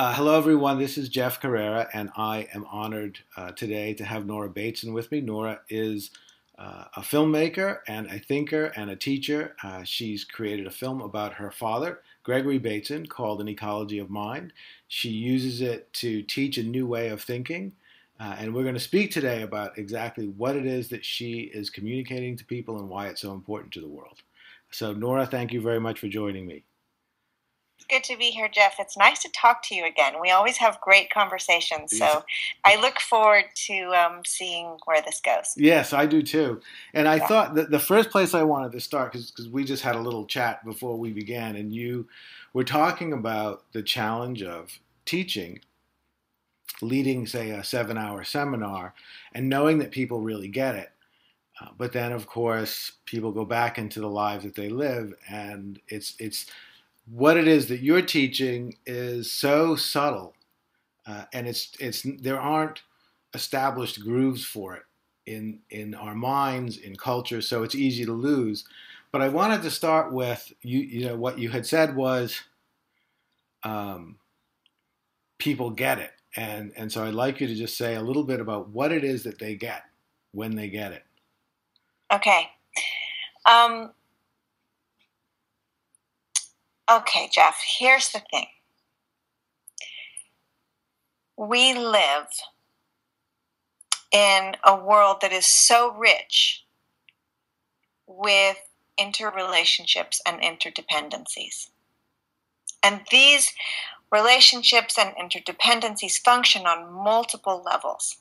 Hello, everyone. This is Jeff Carrera, and I am honored today to have Nora Bateson with me. Nora is a filmmaker and a thinker and a teacher. She's created a film about her father, Gregory Bateson, called An Ecology of Mind. She uses it to teach a new way of thinking, and we're going to speak today about exactly what it is that she is communicating to people and why it's so important to the world. So, Nora, thank you very much for joining me. It's good to be here, Jeff. It's nice to talk to you again. We always have great conversations, so I look forward to seeing where this goes. Yes, I do too. And I thought that the first place I wanted to start, because we just had a little chat before we began, and you were talking about the challenge of teaching, leading, say, a 7-hour seminar, and knowing that people really get it. But then, of course, people go back into the lives that they live, and it's what it is that you're teaching is so subtle, and there aren't established grooves for it in our minds, in culture, so it's easy to lose. But I wanted to start with you know what you had said was people get it, and so I'd like you to just say a little bit about what it is that they get when they get it. Okay. Okay, Jeff, here's the thing. We live in a world that is so rich with interrelationships and interdependencies. And these relationships and interdependencies function on multiple levels.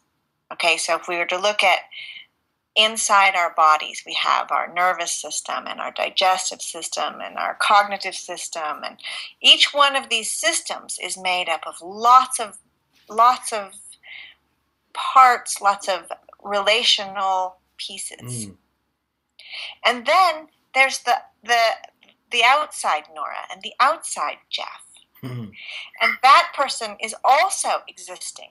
Okay, so if we were to look at inside our bodies, we have our nervous system and our digestive system and our cognitive system, and each one of these systems is made up of lots of parts, lots of relational pieces. And then there's the outside Nora and the outside Jeff, and that person is also existing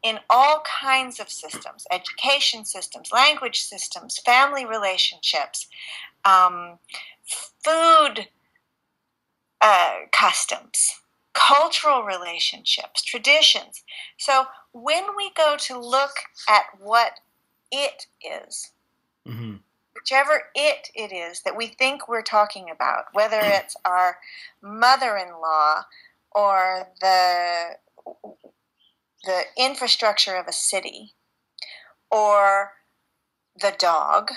in all kinds of systems, education systems, language systems, family relationships, food customs, cultural relationships, traditions. So when we go to look at what it is, whichever it is that we think we're talking about, whether it's our mother-in-law or the infrastructure of a city, or the dog,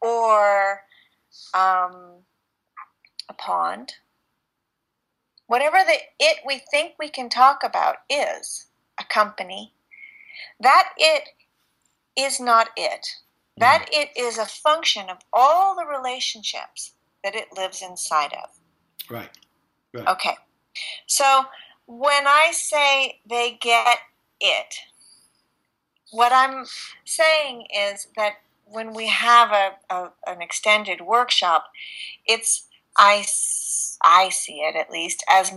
or a pond, whatever the it we think we can talk about is, a company, that it is not it. That it is a function of all the relationships that it lives inside of. Right. Okay. So when I say they get it, what I'm saying is that when we have an extended workshop, it's I see it at least as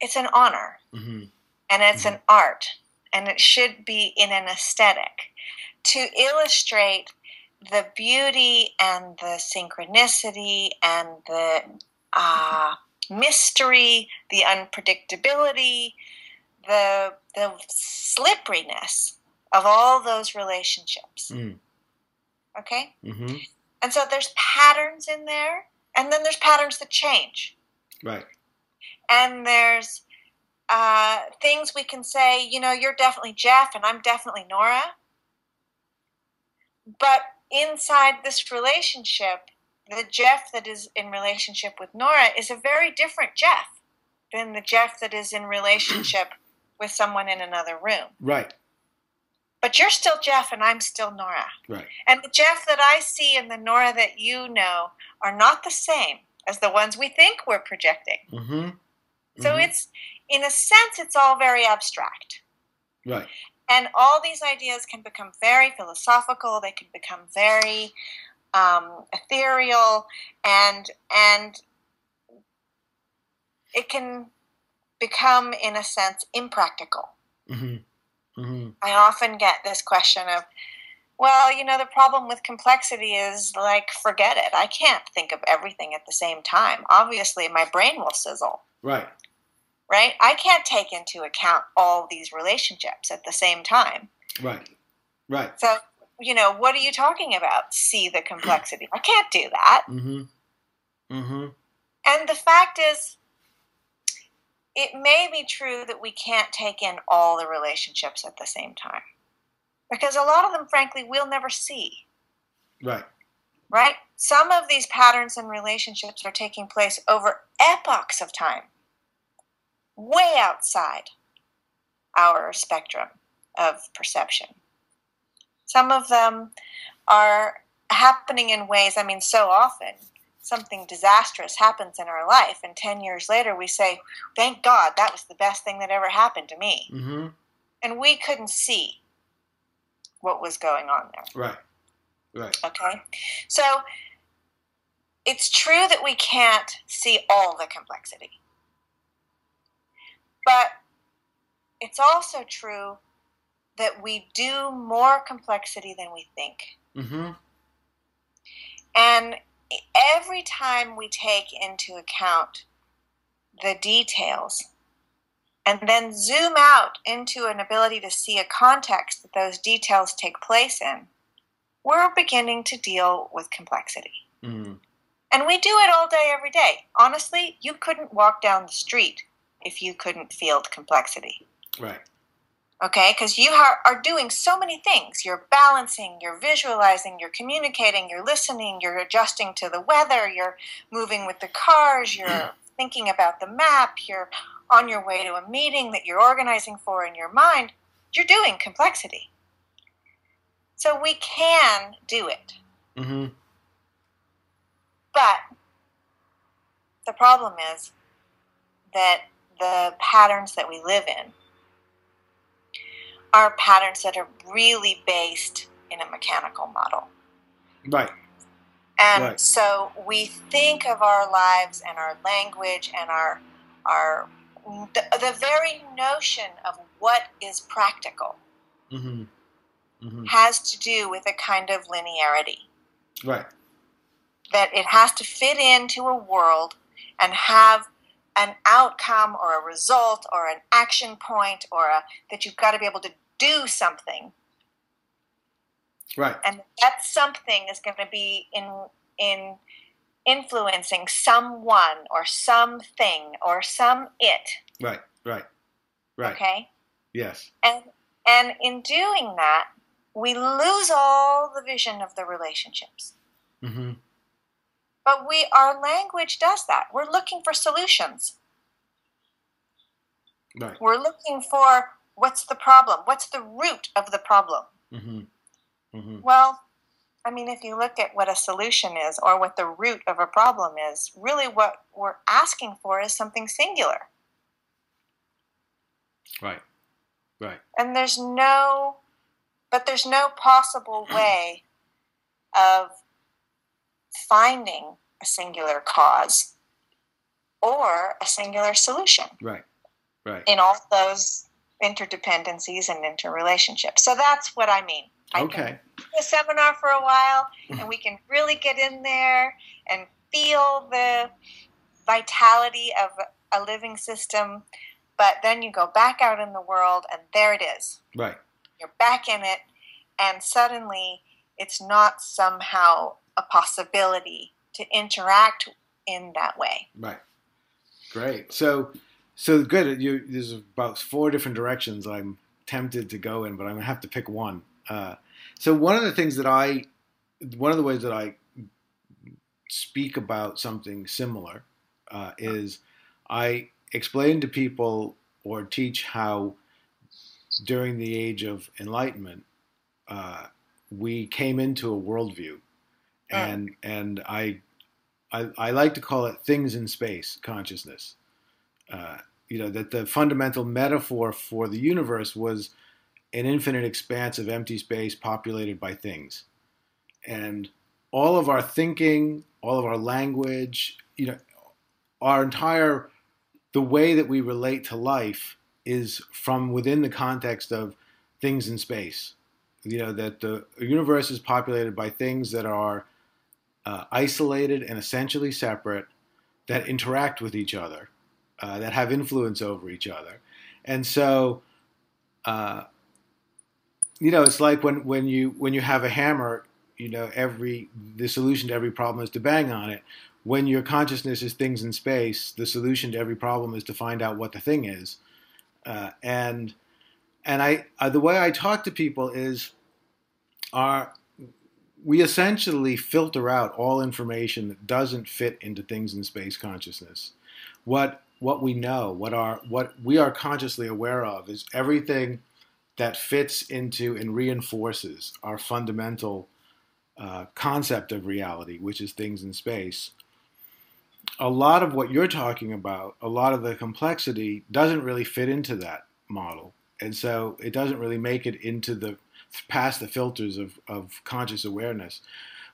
it's an honor, and it's an art, and it should be in an aesthetic to illustrate the beauty and the synchronicity and the mystery, the unpredictability, the slipperiness of all those relationships. Okay? And so there's patterns in there, and then there's patterns that change. Right. And there's things we can say, you know, you're definitely Jeff and I'm definitely Nora. But inside this relationship, the Jeff that is in relationship with Nora is a very different Jeff than the Jeff that is in relationship with someone in another room. Right. But you're still Jeff and I'm still Nora. Right. And the Jeff that I see and the Nora that you know are not the same as the ones we think we're projecting. So it's, in a sense, it's all very abstract. Right. And all these ideas can become very philosophical. They can become very ethereal, and it can become, in a sense, impractical. I often get this question of, well, you know, the problem with complexity is, like, forget it. I can't think of everything at the same time. Obviously, my brain will sizzle. Right. right? I can't take into account all these relationships at the same time. Right, right. So, you know, what are you talking about? See the complexity. I can't do that. Mm-hmm. Mm-hmm. And the fact is, it may be true that we can't take in all the relationships at the same time, because a lot of them, frankly, we'll never see. Right. Right? Some of these patterns and relationships are taking place over epochs of time, way outside our spectrum of perception. Some of them are happening in ways, I mean, so often something disastrous happens in our life, and 10 years later we say, thank God, that was the best thing that ever happened to me. Mm-hmm. And we couldn't see what was going on there. Right, right. Okay? So it's true that we can't see all the complexity. But it's also true that we do more complexity than we think. Mm-hmm. And every time we take into account the details and then zoom out into an ability to see a context that those details take place in, we're beginning to deal with complexity. Mm-hmm. And we do it all day, every day. Honestly, you couldn't walk down the street if you couldn't field complexity. Right. Okay, because you are doing so many things. You're balancing, you're visualizing, you're communicating, you're listening, you're adjusting to the weather, you're moving with the cars, you're thinking about the map, you're on your way to a meeting that you're organizing for in your mind. You're doing complexity. So we can do it. Mm-hmm. But the problem is that the patterns that we live in are patterns that are really based in a mechanical model. Right. And right. So we think of our lives and our language and the very notion of what is practical, mm-hmm. Mm-hmm. has to do with a kind of linearity. Right. That it has to fit into a world and have an outcome or a result or an action point that you've got to be able to do something. Right. And that something is going to be in influencing someone or something or some it. Right, right, right. Okay? Yes. And in doing that, we lose all the vision of the relationships. Mm-hmm. But our language does that. We're looking for solutions. Right. We're looking for what's the problem? What's the root of the problem? Mm-hmm. Mm-hmm. Well, I mean, if you look at what a solution is or what the root of a problem is, really what we're asking for is something singular. Right, right. And there's no possible way of finding a singular cause or a singular solution. Right, right. In all those interdependencies and interrelationships. So that's what I mean. Okay. I can do a seminar for a while, and we can really get in there and feel the vitality of a living system, but then you go back out in the world, and there it is. Right. You're back in it, and suddenly it's not somehow a possibility to interact in that way. Right. Great. So good. There's about four different directions I'm tempted to go in, but I'm going to have to pick one. So one of the ways that I speak about something similar is I explain to people or teach how during the age of enlightenment, we came into a worldview. And I like to call it things in space consciousness. You know, that the fundamental metaphor for the universe was an infinite expanse of empty space populated by things. And all of our thinking, all of our language, you know, the way that we relate to life is from within the context of things in space. You know, that the universe is populated by things that are isolated and essentially separate, that interact with each other, that have influence over each other. And so, you know, it's like when you have a hammer, you know, the solution to every problem is to bang on it. When your consciousness is things in space, the solution to every problem is to find out what the thing is. And the way I talk to people is, we essentially filter out all information that doesn't fit into things in space consciousness. What we know, what we are consciously aware of, is everything that fits into and reinforces our fundamental concept of reality, which is things in space. A lot of what you're talking about, a lot of the complexity, doesn't really fit into that model. And so it doesn't really make it into past the filters of conscious awareness.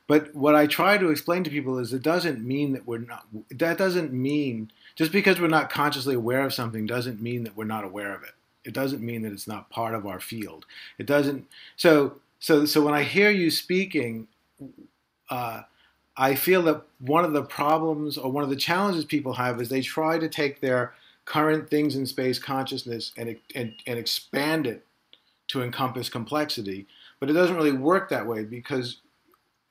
But what I try to explain to people is just because we're not consciously aware of something doesn't mean that we're not aware of it. It doesn't mean that it's not part of our field. It doesn't. So when I hear you speaking, I feel that one of the problems or one of the challenges people have is they try to take their current things in space consciousness and expand it to encompass complexity, but it doesn't really work that way, because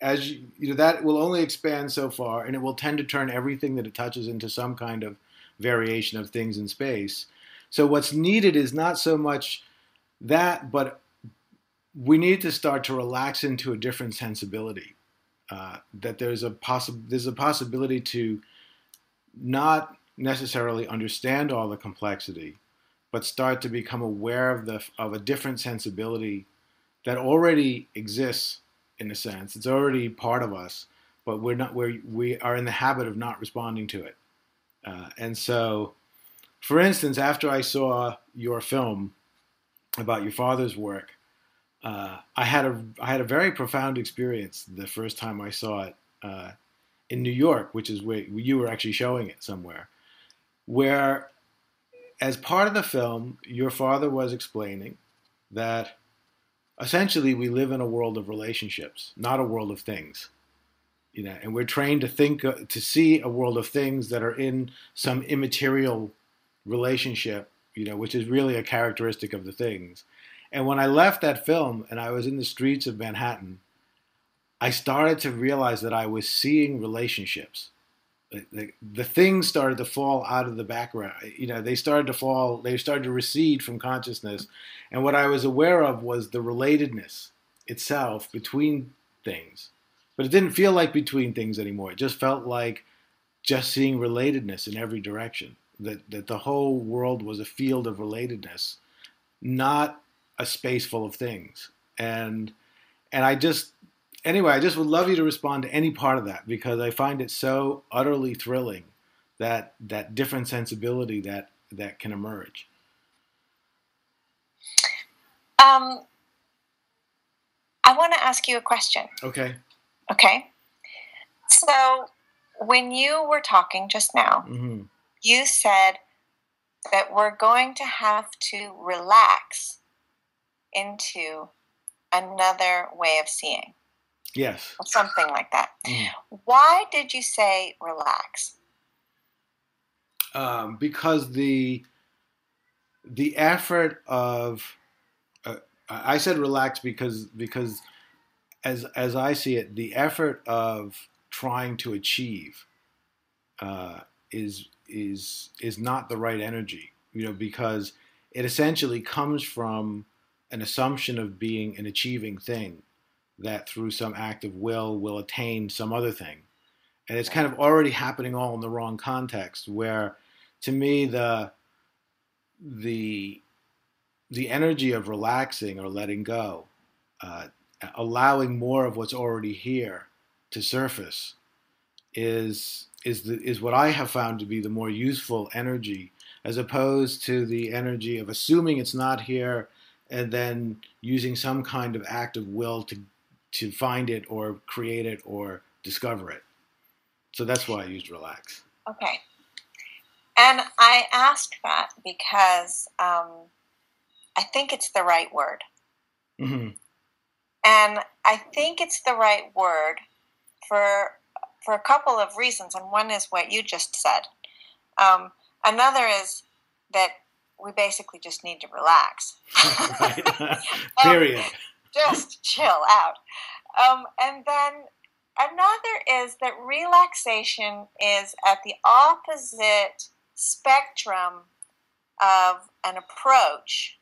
as you know, that will only expand so far, and it will tend to turn everything that it touches into some kind of variation of things in space. So what's needed is not so much that, but we need to start to relax into a different sensibility. That there's a possibility to not necessarily understand all the complexity, but start to become aware of a different sensibility that already exists. In a sense, it's already part of us, but we are in the habit of not responding to it. And so, for instance, after I saw your film about your father's work, I had a very profound experience the first time I saw it in New York, which is where you were actually showing it somewhere, where, as part of the film, your father was explaining that essentially we live in a world of relationships, not a world of things, you know, and we're trained to see a world of things that are in some immaterial relationship, you know, which is really a characteristic of the things. And when I left that film and I was in the streets of Manhattan, I started to realize that I was seeing relationships. The things started to fall out of the background. You know, they started to recede from consciousness. And what I was aware of was the relatedness itself between things. But it didn't feel like between things anymore. It just felt like just seeing relatedness in every direction. That the whole world was a field of relatedness, not a space full of things. And I just... Anyway, I just would love you to respond to any part of that, because I find it so utterly thrilling, that different sensibility that can emerge. I want to ask you a question. Okay. Okay. So when you were talking just now, mm-hmm. you said that we're going to have to relax into another way of seeing. Yes. Or something like that. Mm. Why did you say relax? Because the effort of I said relax because as I see it, the effort of trying to achieve is not the right energy, you know, because it essentially comes from an assumption of being an achieving thing, that through some act of will attain some other thing. And it's kind of already happening all in the wrong context, where to me the energy of relaxing or letting go, allowing more of what's already here to surface is what I have found to be the more useful energy, as opposed to the energy of assuming it's not here and then using some kind of act of will to find it or create it or discover it. So that's why I used relax. Okay. And I asked that because I think it's the right word. Mm-hmm. And I think it's the right word for a couple of reasons. And one is what you just said. Another is that we basically just need to relax. Period. Just chill out. And then another is that relaxation is at the opposite spectrum of an approach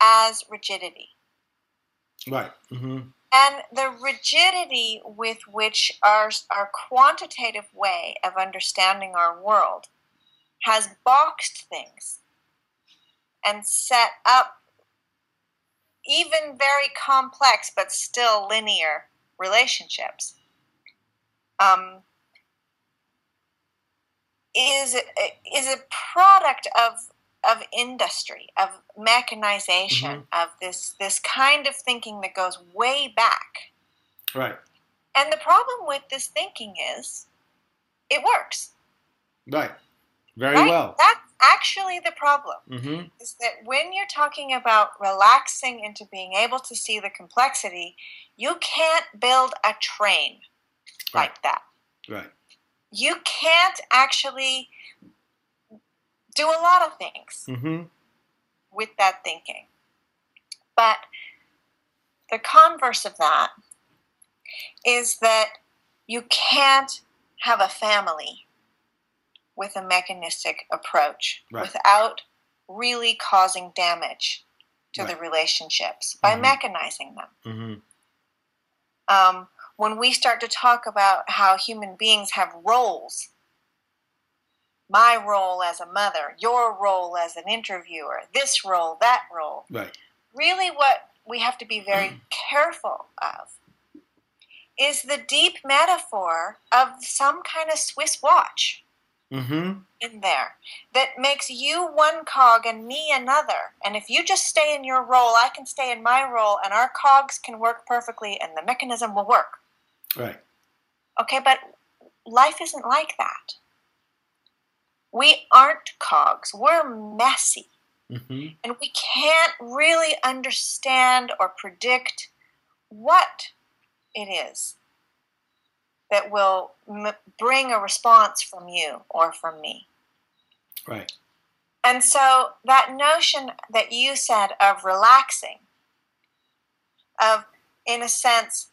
as rigidity. Right. Mm-hmm. And the rigidity with which our quantitative way of understanding our world has boxed things and set up even very complex but still linear relationships, is a product of industry, of mechanization, mm-hmm. of this kind of thinking that goes way back. Right. And the problem with this thinking is it works. Right. Very right? well. That's actually the problem, mm-hmm. is that when you're talking about relaxing into being able to see the complexity, you can't build a train right. like that. Right. You can't actually do a lot of things mm-hmm. with that thinking. But the converse of that is that you can't have a family with a mechanistic approach right. without really causing damage to right. the relationships by mm-hmm. mechanizing them. Mm-hmm. When we start to talk about how human beings have roles, my role as a mother, your role as an interviewer, this role, that role. Right. Really what we have to be very careful of is the deep metaphor of some kind of Swiss watch mm-hmm. in there that makes you one cog and me another. And if you just stay in your role, I can stay in my role, and our cogs can work perfectly and the mechanism will work. Right. Okay, but life isn't like that. We aren't cogs. We're messy. Mm-hmm. And we can't really understand or predict what it is that will bring a response from you or from me. Right. And so that notion that you said of relaxing, of, in a sense,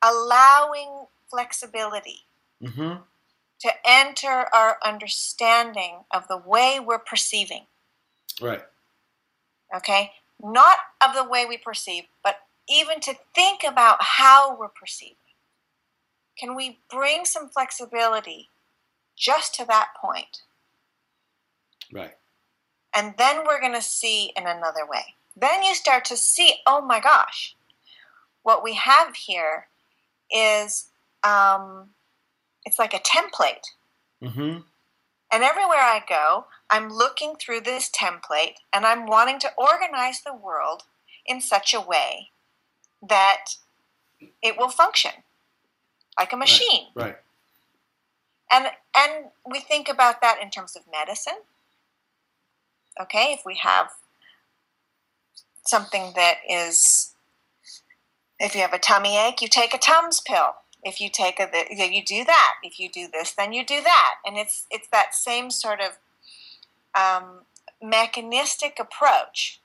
allowing flexibility. Mm-hmm. to enter our understanding of the way we're perceiving. Right. Okay? Not of the way we perceive, but even to think about how we're perceiving. Can we bring some flexibility just to that point? Right. And then we're going to see in another way. Then you start to see, oh my gosh, what we have here is... it's like a template. Mm-hmm. And everywhere I go, I'm looking through this template and I'm wanting to organize the world in such a way that it will function like a machine. Right. And we think about that in terms of medicine. Okay, if we have something that is, if you have a tummy ache, you take a Tums pill. If you take a, you do that. If you do this, then you do that. And it's that same sort of mechanistic approach,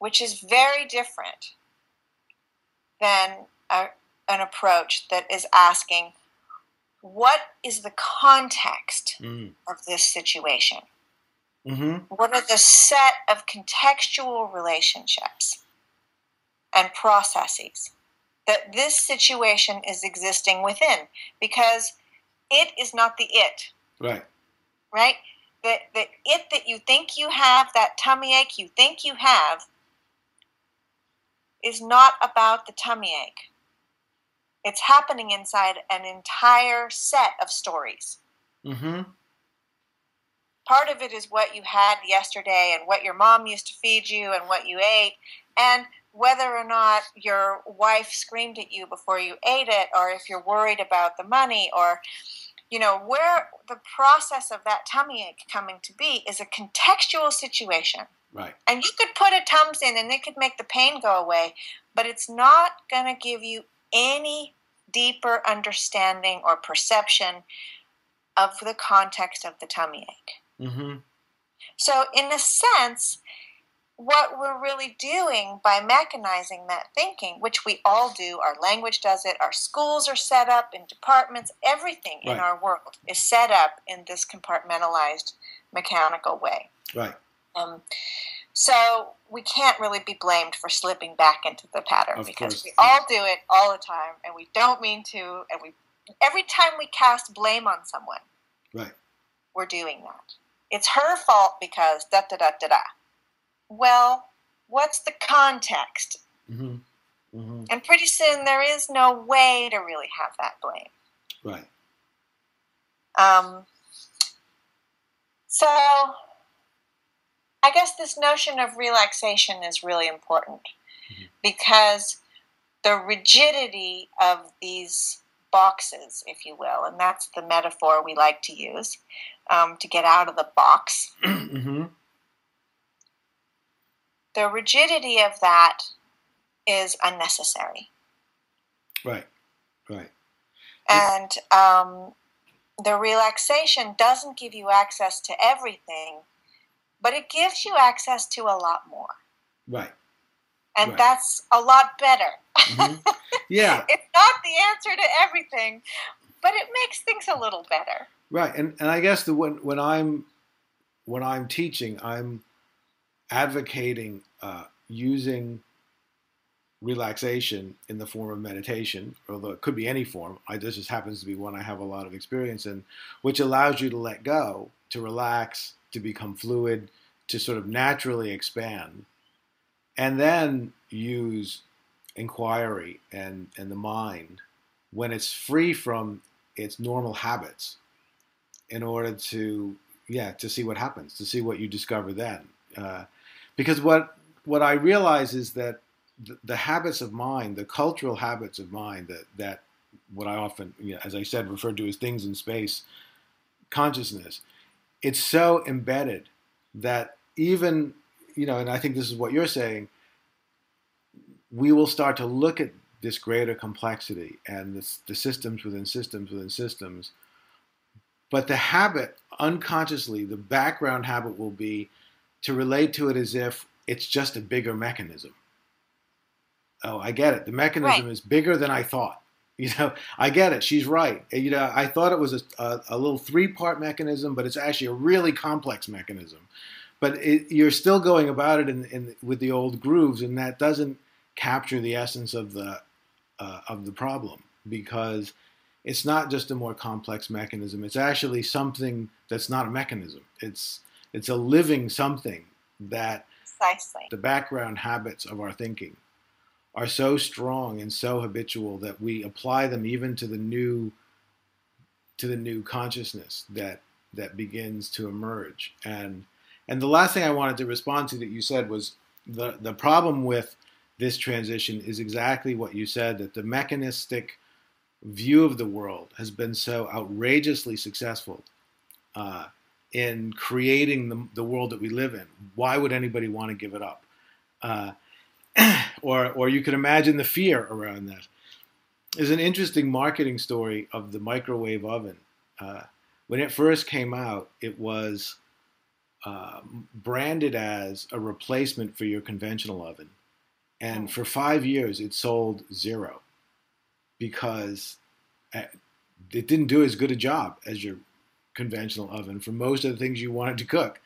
which is very different than an approach that is asking, what is the context of this situation? Mm-hmm. What are the set of contextual relationships and processes that this situation is existing within, because it is not the it. Right. Right? The it that you think you have, that tummy ache you think you have, is not about the tummy ache. It's happening inside an entire set of stories. Mm-hmm. Part of it is what you had yesterday and what your mom used to feed you and what you ate, and whether or not your wife screamed at you before you ate it, or if you're worried about the money, or, you know, where the process of that tummy ache coming to be is a contextual situation. Right. And you could put a Tums in and it could make the pain go away, but it's not going to give you any deeper understanding or perception of the context of the tummy ache. Mm-hmm. So in a sense, what we're really doing by mechanizing that thinking, which we all do, our language does it, our schools are set up in departments, everything right. in our world is set up in this compartmentalized mechanical way. Right. So we can't really be blamed for slipping back into the pattern of because course. We all do it all the time and we don't mean to. And we every time we cast blame on someone, right. we're doing that. It's her fault because da-da-da-da-da. Well, what's the context? Mm-hmm. Mm-hmm. And pretty soon there is no way to really have that blame. Right. So I guess this notion of relaxation is really important mm-hmm. because the rigidity of these boxes, if you will, and that's the metaphor we like to use to get out of the box. Mm-hmm. The rigidity of that is unnecessary. Right, right. And the relaxation doesn't give you access to everything, but it gives you access to a lot more. Right. And right. that's a lot better. Mm-hmm. Yeah. It's not the answer to everything, but it makes things a little better. Right. And I guess the when I'm teaching, I'm advocating using relaxation in the form of meditation, although it could be any form. This just happens to be one I have a lot of experience in, which allows you to let go, to relax, to become fluid, to sort of naturally expand, and then use inquiry and the mind when it's free from its normal habits in order to see what happens, to see what you discover then. Because what I realize is that the habits of mind, the cultural habits of mind, that what I often, as I said, referred to as things in space, consciousness, it's so embedded that even, and I think this is what you're saying, we will start to look at this greater complexity and the systems within systems within systems. But the habit, unconsciously, the background habit will be to relate to it as if it's just a bigger mechanism. Oh, I get it. The mechanism right. is bigger than I thought. I get it. She's right. I thought it was a little 3-part mechanism, but it's actually a really complex mechanism. But you're still going about it with the old grooves, and that doesn't capture the essence of the problem because it's not just a more complex mechanism. It's actually something that's not a mechanism. It's a living something that Precisely. The background habits of our thinking are so strong and so habitual that we apply them even to the new consciousness that begins to emerge. And the last thing I wanted to respond to that you said was the problem with this transition is exactly what you said, that the mechanistic view of the world has been so outrageously successful in creating the world that we live in. Why would anybody want to give it up? Or you can imagine the fear around that. There's an interesting marketing story of the microwave oven. When it first came out, it was branded as a replacement for your conventional oven. And for 5 years, it sold 0 because it didn't do as good a job as your conventional oven for most of the things you wanted to cook.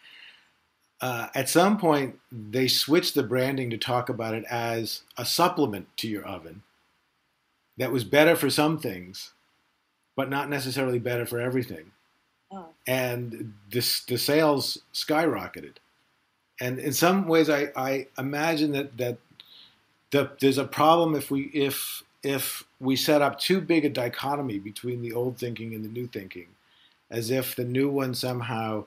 At some point, they switched the branding to talk about it as a supplement to your oven that was better for some things, but not necessarily better for everything. Oh. And the sales skyrocketed. And in some ways, I imagine that there's a problem if we set up too big a dichotomy between the old thinking and the new thinking, as if the new one somehow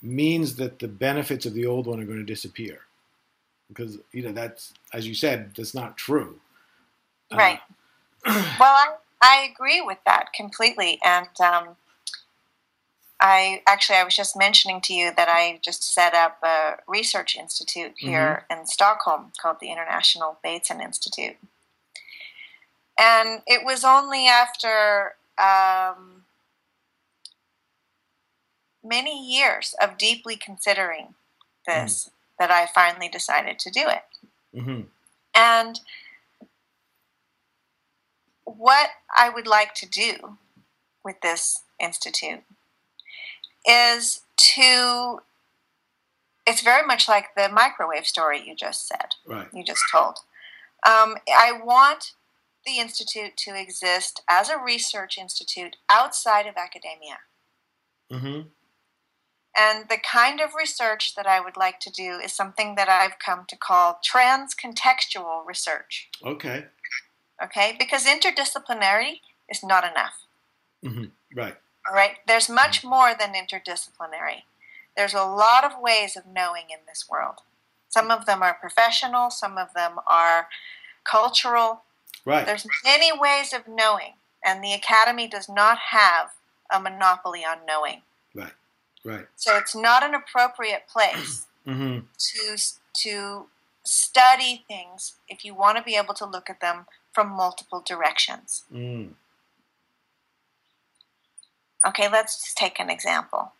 means that the benefits of the old one are going to disappear. Because, that's, as you said, that's not true. Right. Well, I agree with that completely. And I was just mentioning to you that I just set up a research institute here mm-hmm. in Stockholm called the International Bateson Institute. And it was only after many years of deeply considering this that I finally decided to do it. Mm-hmm. And what I would like to do with this institute is to, it's very much like the microwave story you just said, right. You just told. I want the institute to exist as a research institute outside of academia. Mm-hmm. And the kind of research that I would like to do is something that I've come to call transcontextual research. Okay. Okay, because interdisciplinarity is not enough. Mm-hmm. Right. All right, there's much more than interdisciplinary. There's a lot of ways of knowing in this world. Some of them are professional, some of them are cultural. Right. There's many ways of knowing, and the academy does not have a monopoly on knowing. Right. Right. So it's not an appropriate place mm-hmm. to study things if you want to be able to look at them from multiple directions. Mm. Okay, let's just take an example.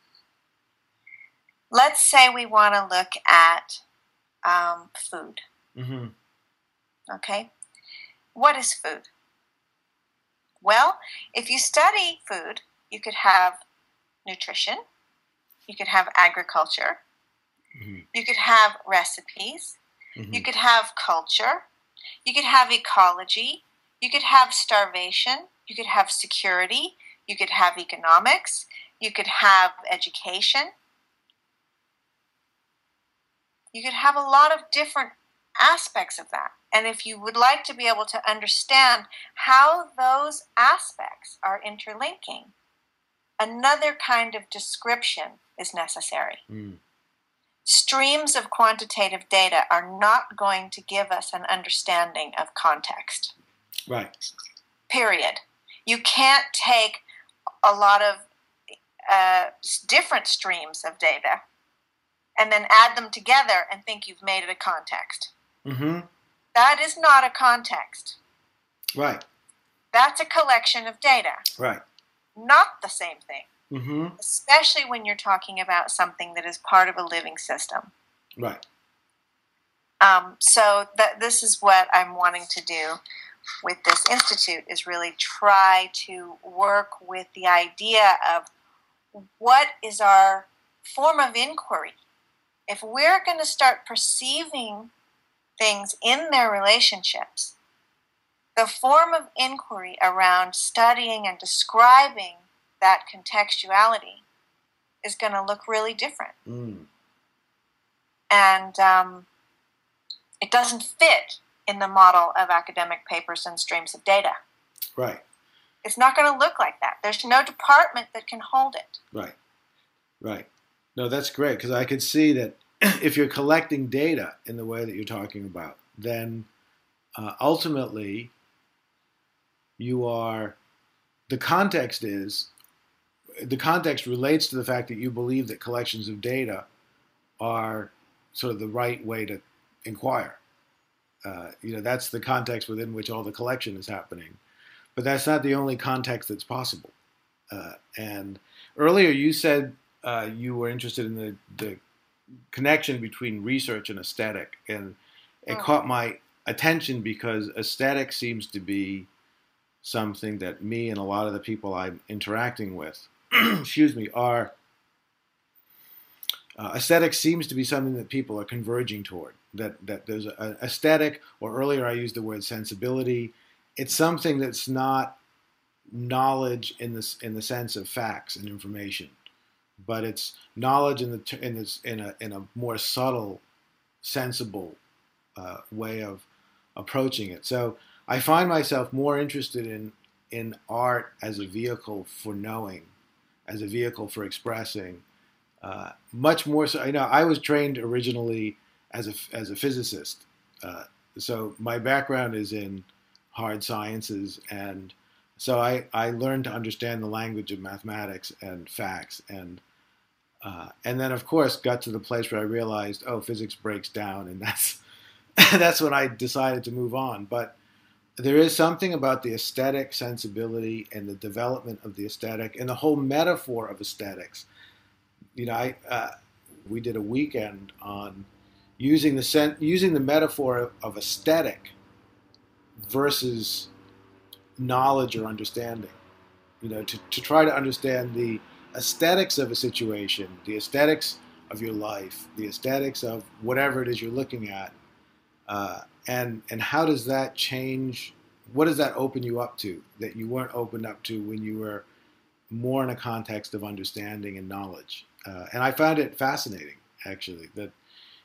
Let's say we want to look at food. Mm-hmm. Okay, what is food? Well, if you study food, you could have nutrition, you could have agriculture, mm-hmm. you could have recipes, mm-hmm. you could have culture, you could have ecology, you could have starvation, you could have security, you could have economics, you could have education. You could have a lot of different aspects of that. And if you would like to be able to understand how those aspects are interlinking, another kind of description is necessary. Mm. Streams of quantitative data are not going to give us an understanding of context. Right. Period. You can't take a lot of different streams of data and then add them together and think you've made it a context. Mm-hmm. That is not a context. Right. That's a collection of data. Right. Not the same thing. Mm-hmm. Especially when you're talking about something that is part of a living system. Right. So this is what I'm wanting to do with this institute, is really try to work with the idea of what is our form of inquiry. If we're going to start perceiving things in their relationships, the form of inquiry around studying and describing that contextuality is going to look really different. Mm. And it doesn't fit in the model of academic papers and streams of data. Right. It's not going to look like that. There's no department that can hold it. Right. Right. No, that's great, because I could see that if you're collecting data in the way that you're talking about, then ultimately you are, the context relates to the fact that you believe that collections of data are sort of the right way to inquire. That's the context within which all the collection is happening. But that's not the only context that's possible. And earlier you said, you were interested in the connection between research and aesthetic. And it caught my attention because aesthetic seems to be something that me and a lot of the people I'm interacting with, aesthetic seems to be something that people are converging toward, that there's an aesthetic, or earlier I used the word sensibility. It's something that's not knowledge in the sense of facts and information, but it's knowledge in a more subtle, sensible way of approaching it. So I find myself more interested in art as a vehicle for knowing, as a vehicle for expressing. Much more so, I was trained originally as a physicist, so my background is in hard sciences, and so I learned to understand the language of mathematics and facts, and then of course got to the place where I realized, physics breaks down, and that's that's when I decided to move on. But there is something about the aesthetic sensibility and the development of the aesthetic and the whole metaphor of aesthetics you know, we did a weekend on using the metaphor of aesthetic versus knowledge or understanding, you know, to try to understand the aesthetics of a situation, the aesthetics of your life, the aesthetics of whatever it is you're looking at, and how does that change? What does that open you up to that you weren't opened up to when you were more in a context of understanding and knowledge? And I found it fascinating, actually, that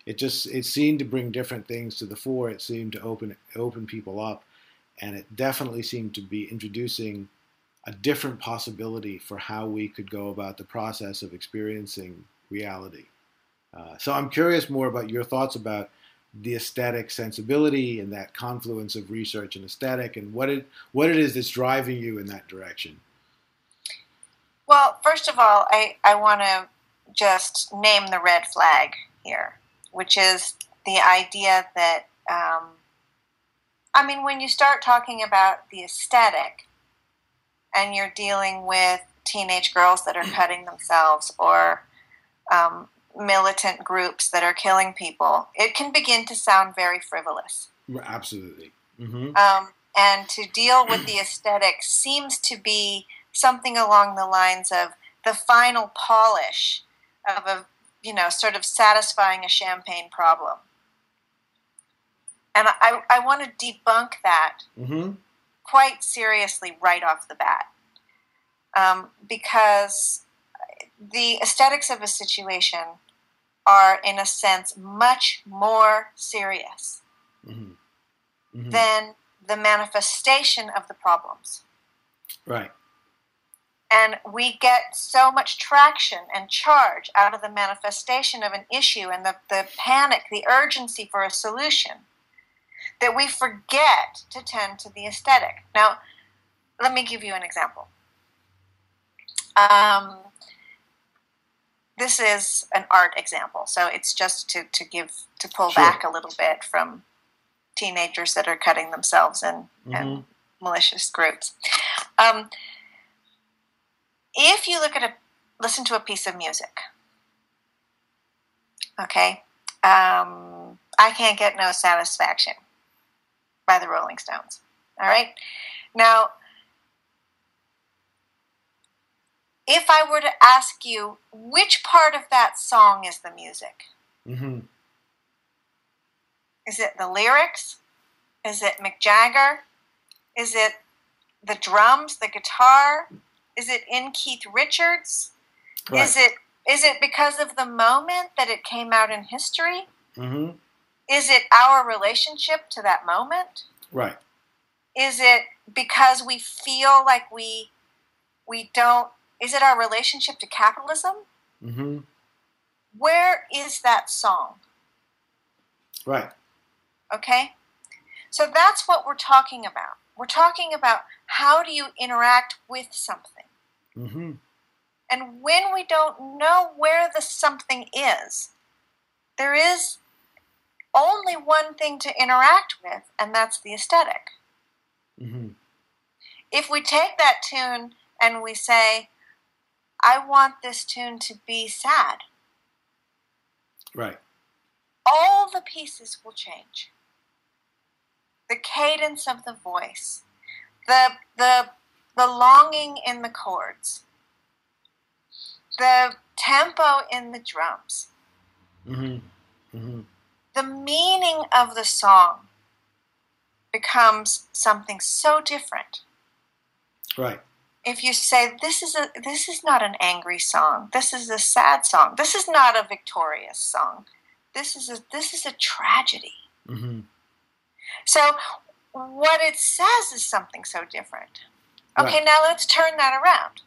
it seemed to bring different things to the fore. It seemed to open people up, and it definitely seemed to be introducing a different possibility for how we could go about the process of experiencing reality. So I'm curious more about your thoughts about the aesthetic sensibility and that confluence of research and aesthetic, and what it is that's driving you in that direction. Well, first of all, I want to just name the red flag here, which is the idea that, I mean, when you start talking about the aesthetic and you're dealing with teenage girls that are cutting themselves or militant groups that are killing people, it can begin to sound very frivolous. Absolutely. Mm-hmm. And to deal with the aesthetic seems to be something along the lines of the final polish of a, you know, sort of satisfying a champagne problem. And I want to debunk that mm-hmm. quite seriously right off the bat, because the aesthetics of a situation are, in a sense, much more serious mm-hmm. Mm-hmm. than the manifestation of the problems. Right. And we get so much traction and charge out of the manifestation of an issue and the panic, the urgency for a solution, that we forget to tend to the aesthetic. Now, let me give you an example. This is an art example, so it's just to pull sure. back a little bit from teenagers that are cutting themselves mm-hmm. and malicious groups. If you look at listen to a piece of music, okay, I Can't Get No Satisfaction by the Rolling Stones. All right, now, if I were to ask you which part of that song is the music, mm-hmm. is it the lyrics? Is it Mick Jagger? Is it the drums, the guitar? Is it in Keith Richards? Right. Is it because of the moment that it came out in history? Mm-hmm. Is it our relationship to that moment? Right. Is it because we feel like we don't? Is it our relationship to capitalism? Mm-hmm. Where is that song? Right. Okay. So that's what we're talking about. We're talking about how do you interact with something. Mm-hmm. And when we don't know where the something is, there is only one thing to interact with, and that's the aesthetic. Mm-hmm. If we take that tune and we say, I want this tune to be sad. Right. All the pieces will change. The cadence of the voice, the longing in the chords, the tempo in the drums, mm-hmm. Mm-hmm. the meaning of the song becomes something so different. Right. If you say, this is not an angry song, this is a sad song, this is not a victorious song, this is a tragedy. Mm-hmm. So what it says is something so different. Okay, right. Now let's turn that around.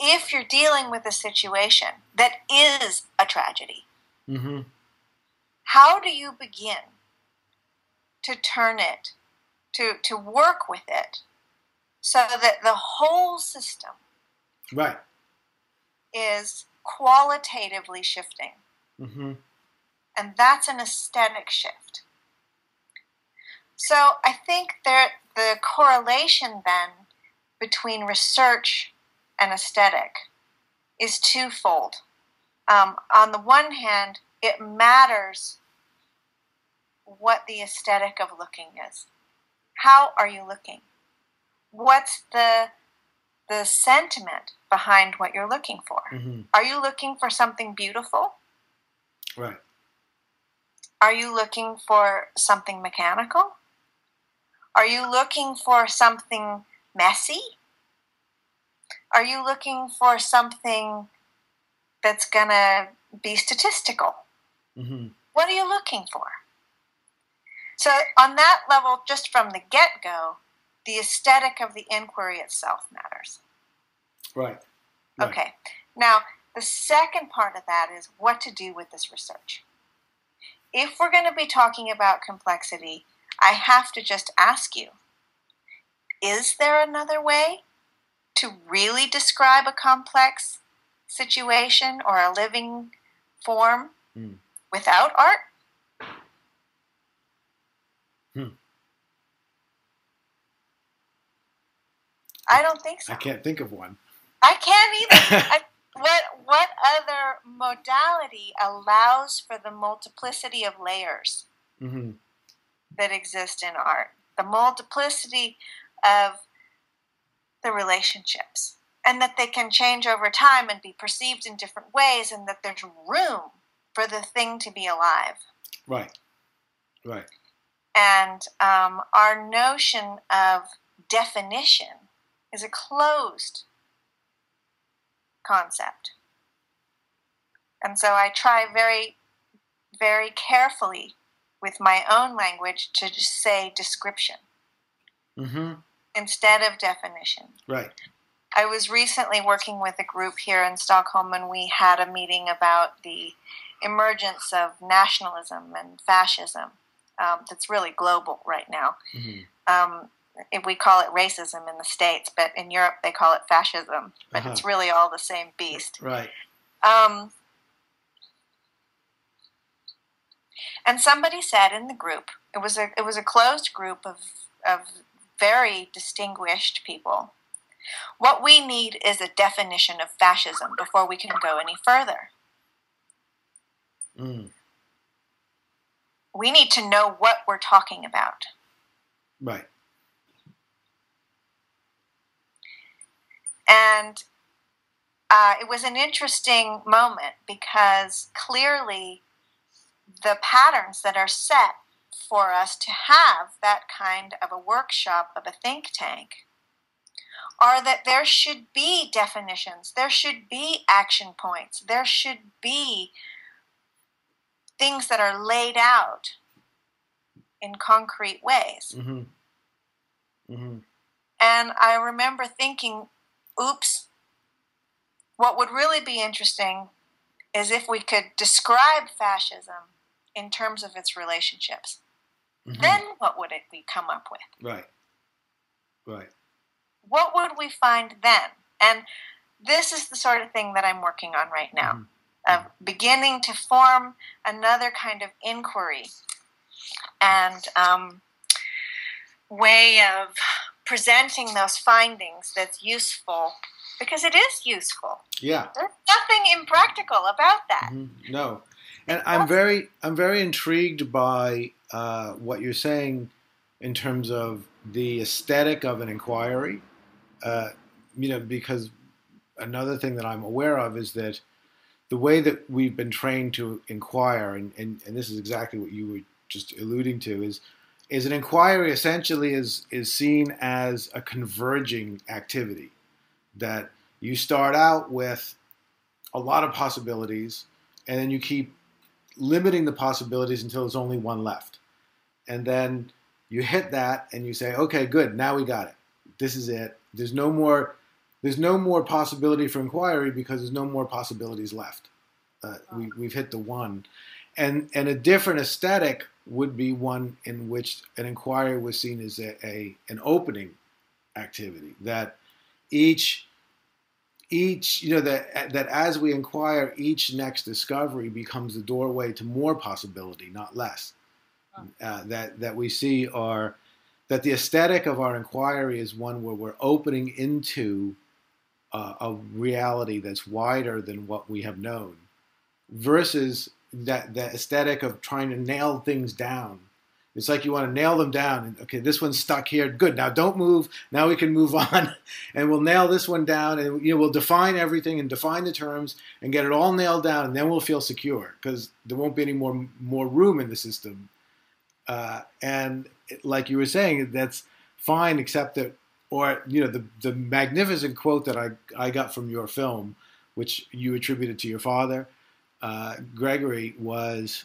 If you're dealing with a situation that is a tragedy, mm-hmm. how do you begin to turn it, to work with it, so that the whole system right. is qualitatively shifting? Mm-hmm. And that's an aesthetic shift. So I think that the correlation then between research and aesthetic is twofold. on the one hand, it matters what the aesthetic of looking is. How are you looking? What's the sentiment behind what you're looking for? Mm-hmm. Are you looking for something beautiful? Right. Are you looking for something mechanical? Are you looking for something messy? Are you looking for something that's going to be statistical? Mm-hmm. What are you looking for? So on that level, just from the get-go, the aesthetic of the inquiry itself matters. Right. Okay. Now, the second part of that is what to do with this research. If we're going to be talking about complexity, I have to just ask you, is there another way to really describe a complex situation or a living form without art? I don't think so. I can't think of one. I can't either. What other modality allows for the multiplicity of layers mm-hmm. that exist in art? The multiplicity of the relationships, and that they can change over time and be perceived in different ways, and that there's room for the thing to be alive. Right. And our notion of definition is a closed concept. And so I try very, very carefully with my own language to just say description mm-hmm. instead of definition. Right. I was recently working with a group here in Stockholm, and we had a meeting about the emergence of nationalism and fascism that's really global right now. Mm-hmm. We call it racism in the States, but in Europe they call it fascism. But uh-huh. It's really all the same beast. Right. And somebody said in the group, it was a closed group of very distinguished people, what we need is a definition of fascism before we can go any further. Mm. We need to know what we're talking about. Right. And it was an interesting moment because clearly the patterns that are set for us to have that kind of a workshop of a think tank are that there should be definitions, there should be action points, there should be things that are laid out in concrete ways. Mm-hmm. Mm-hmm. And I remember thinking, oops, what would really be interesting is if we could describe fascism in terms of its relationships. Mm-hmm. Then what would it we come up with? Right. What would we find then? And this is the sort of thing that I'm working on right now, mm-hmm. of beginning to form another kind of inquiry and way of presenting those findings that's useful, because it is useful. Yeah. There's nothing impractical about that. Mm-hmm. No. And I'm very intrigued by what you're saying in terms of the aesthetic of an inquiry. Because another thing that I'm aware of is that the way that we've been trained to inquire, and this is exactly what you were just alluding to, is an inquiry essentially is seen as a converging activity, that you start out with a lot of possibilities and then you keep limiting the possibilities until there's only one left. And then you hit that and you say, okay, good, now we got it. This is it. There's no more possibility for inquiry because there's no more possibilities left. We've hit the one. And a different aesthetic would be one in which an inquiry was seen as an opening activity. That each that as we inquire, each next discovery becomes the doorway to more possibility, not less. That we see that the aesthetic of our inquiry is one where we're opening into a reality that's wider than what we have known, versus that aesthetic of trying to nail things down. It's like you want to nail them down. And, okay, this one's stuck here. Good. Now don't move. Now we can move on, and we'll nail this one down, and we'll define everything and define the terms and get it all nailed down, and then we'll feel secure because there won't be any more room in the system. And like you were saying, that's fine, except that, or the magnificent quote that I got from your film, which you attributed to your father, Gregory, was,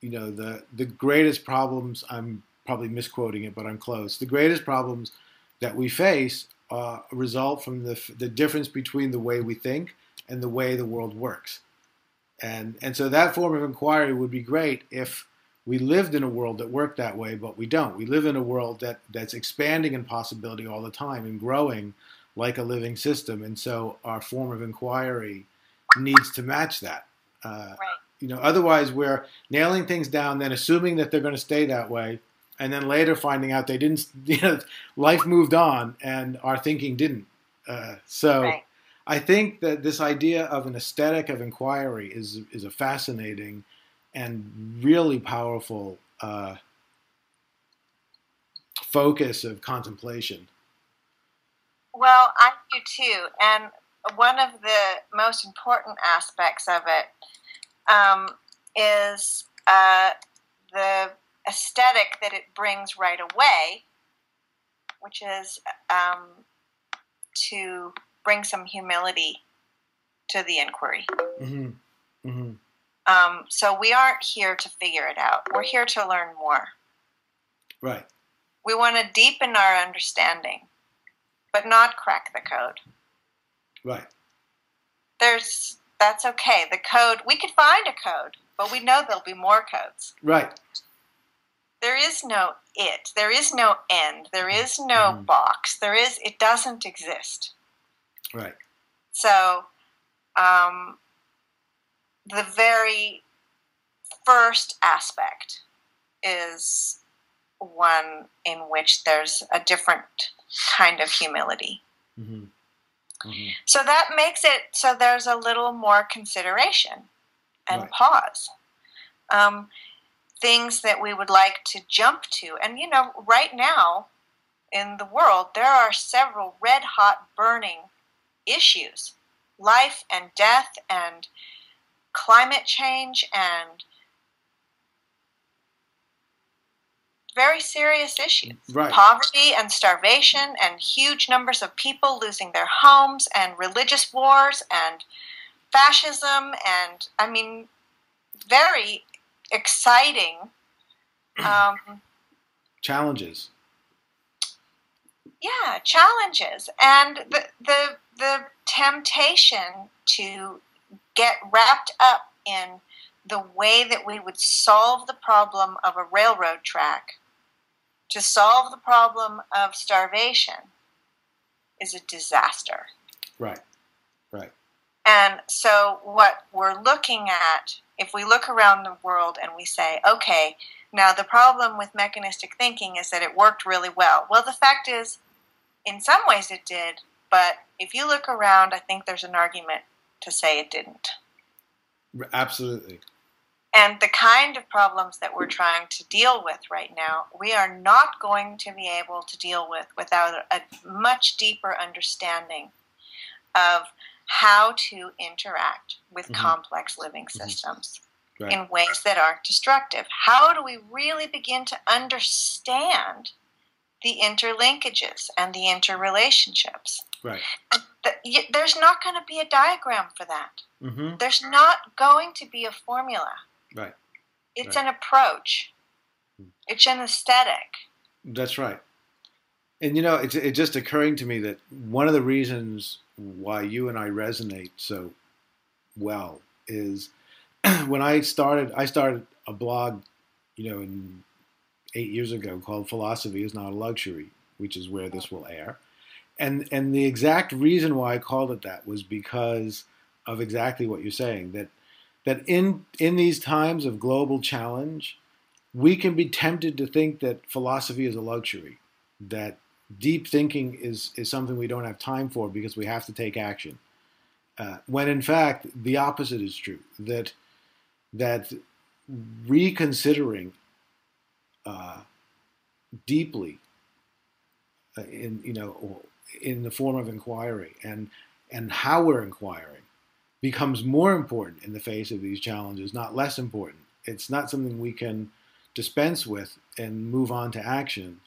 the greatest problems, I'm probably misquoting it, but I'm close. The greatest problems that we face result from the difference between the way we think and the way the world works. And so that form of inquiry would be great if we lived in a world that worked that way, but we don't. We live in a world that's expanding in possibility all the time and growing like a living system. And so our form of inquiry needs to match that. Right. Otherwise we're nailing things down, then assuming that they're going to stay that way, and then later finding out they didn't. Life moved on, and our thinking didn't. Right. I think that this idea of an aesthetic of inquiry is a fascinating and really powerful focus of contemplation. Well, I do too, and one of the most important aspects of it. Is the aesthetic that it brings right away, which is to bring some humility to the inquiry. Mm-hmm. Mm-hmm. So we aren't here to figure it out. We're here to learn more. Right. We want to deepen our understanding, but not crack the code. Right. That's okay. The code, we could find a code, but we know there'll be more codes. Right. There is no it. There is no end. There is no box. It doesn't exist. Right. So, the very first aspect is one in which there's a different kind of humility. Mm-hmm. Mm-hmm. So that makes it so there's a little more consideration and pause. Things that we would like to jump to. And, right now in the world, there are several red-hot burning issues. Life and death and climate change and very serious issues. Right. Poverty and starvation and huge numbers of people losing their homes and religious wars and fascism and, very exciting. Challenges. Yeah, challenges. And the temptation to get wrapped up in the way that we would solve the problem of a railroad track, to solve the problem of starvation, is a disaster. Right, right. And so what we're looking at, if we look around the world and we say, okay, now the problem with mechanistic thinking is that it worked really well. Well, the fact is, in some ways it did, but if you look around, I think there's an argument to say it didn't. Absolutely. And the kind of problems that we're trying to deal with right now, we are not going to be able to deal with without a much deeper understanding of how to interact with complex living systems in ways that aren't destructive. How do we really begin to understand the interlinkages and the interrelationships? Right. There's not going to be a diagram for that. Mm-hmm. There's not going to be a formula. Right. It's an approach. It's an aesthetic. That's right. And it's just occurring to me that one of the reasons why you and I resonate so well is when I started a blog, 8 years ago called Philosophy is Not a Luxury, which is where this will air. And the exact reason why I called it that was because of exactly what you're saying, that in these times of global challenge, we can be tempted to think that philosophy is a luxury, that deep thinking is something we don't have time for because we have to take action. When in fact, the opposite is true, that that reconsidering deeply in the form of inquiry and how we're inquiring becomes more important in the face of these challenges, not less important. It's not something we can dispense with and move on to action.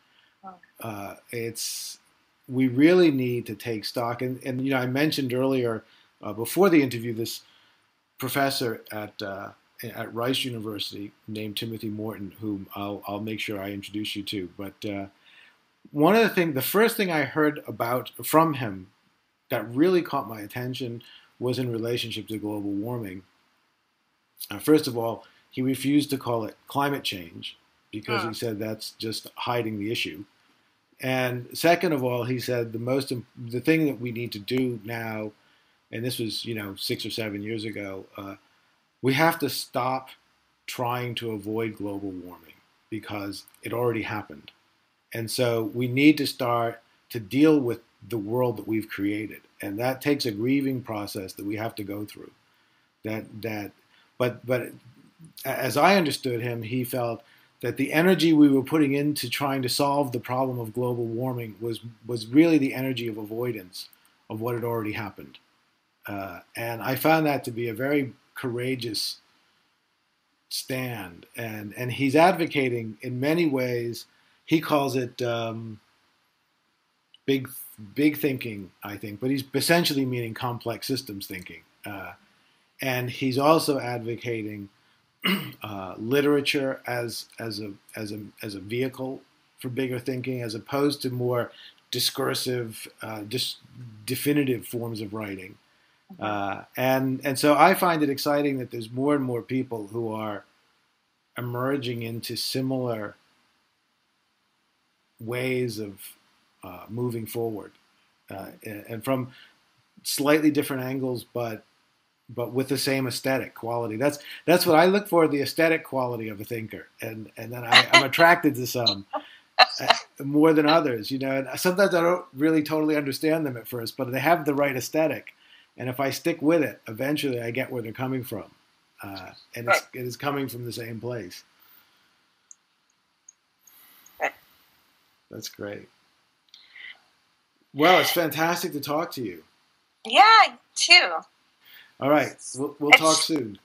We really need to take stock. And I mentioned earlier, before the interview, this professor at Rice University named Timothy Morton, whom I'll make sure I introduce you to. But one of the things, the first thing I heard about from him that really caught my attention was in relationship to global warming. First of all, he refused to call it climate change because he said that's just hiding the issue. And second of all, he said the thing that we need to do now, and this was 6 or 7 years ago, we have to stop trying to avoid global warming because it already happened. And so we need to start to deal with the world that we've created. And that takes a grieving process that we have to go through. But as I understood him, he felt that the energy we were putting into trying to solve the problem of global warming was really the energy of avoidance of what had already happened. And I found that to be a very courageous stand. And he's advocating in many ways, he calls it big thinking, I think, but he's essentially meaning complex systems thinking. And he's also advocating literature as a vehicle for bigger thinking, as opposed to more discursive, definitive forms of writing. And so I find it exciting that there's more and more people who are emerging into similar ways of moving forward, and from slightly different angles, but with the same aesthetic quality. That's what I look for, the aesthetic quality of a thinker, and then I'm attracted to some more than others. And sometimes I don't really totally understand them at first, but they have the right aesthetic. And if I stick with it, eventually I get where they're coming from. And right. It is coming from the same place. Right. That's great. Well, it's fantastic to talk to you. Yeah, too. All right. We'll talk soon.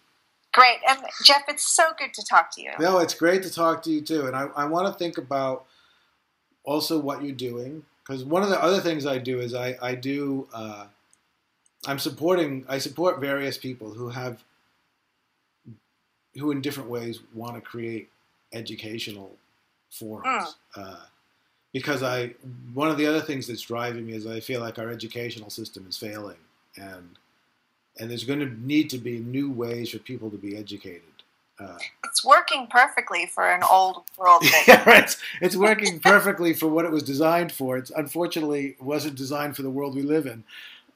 Great. And Jeff, it's so good to talk to you. No, it's great to talk to you, too. And I want to think about also what you're doing. Because one of the other things I do is I support various people who in different ways want to create educational forums. Because one of the other things that's driving me is I feel like our educational system is failing, and there's going to need to be new ways for people to be educated. It's working perfectly for an old world thing. Yeah, it's working perfectly for what it was designed for. It's unfortunately wasn't designed for the world we live in.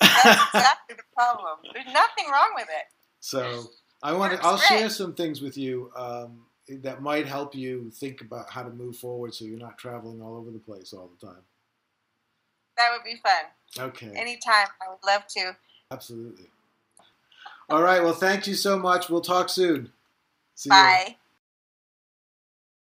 That's exactly the problem. There's nothing wrong with it. So I'll share some things with you that might help you think about how to move forward, so you're not traveling all over the place all the time. That would be fun. Okay. Anytime. I would love to. Absolutely. All right. Well, thank you so much. We'll talk soon. See you. Bye.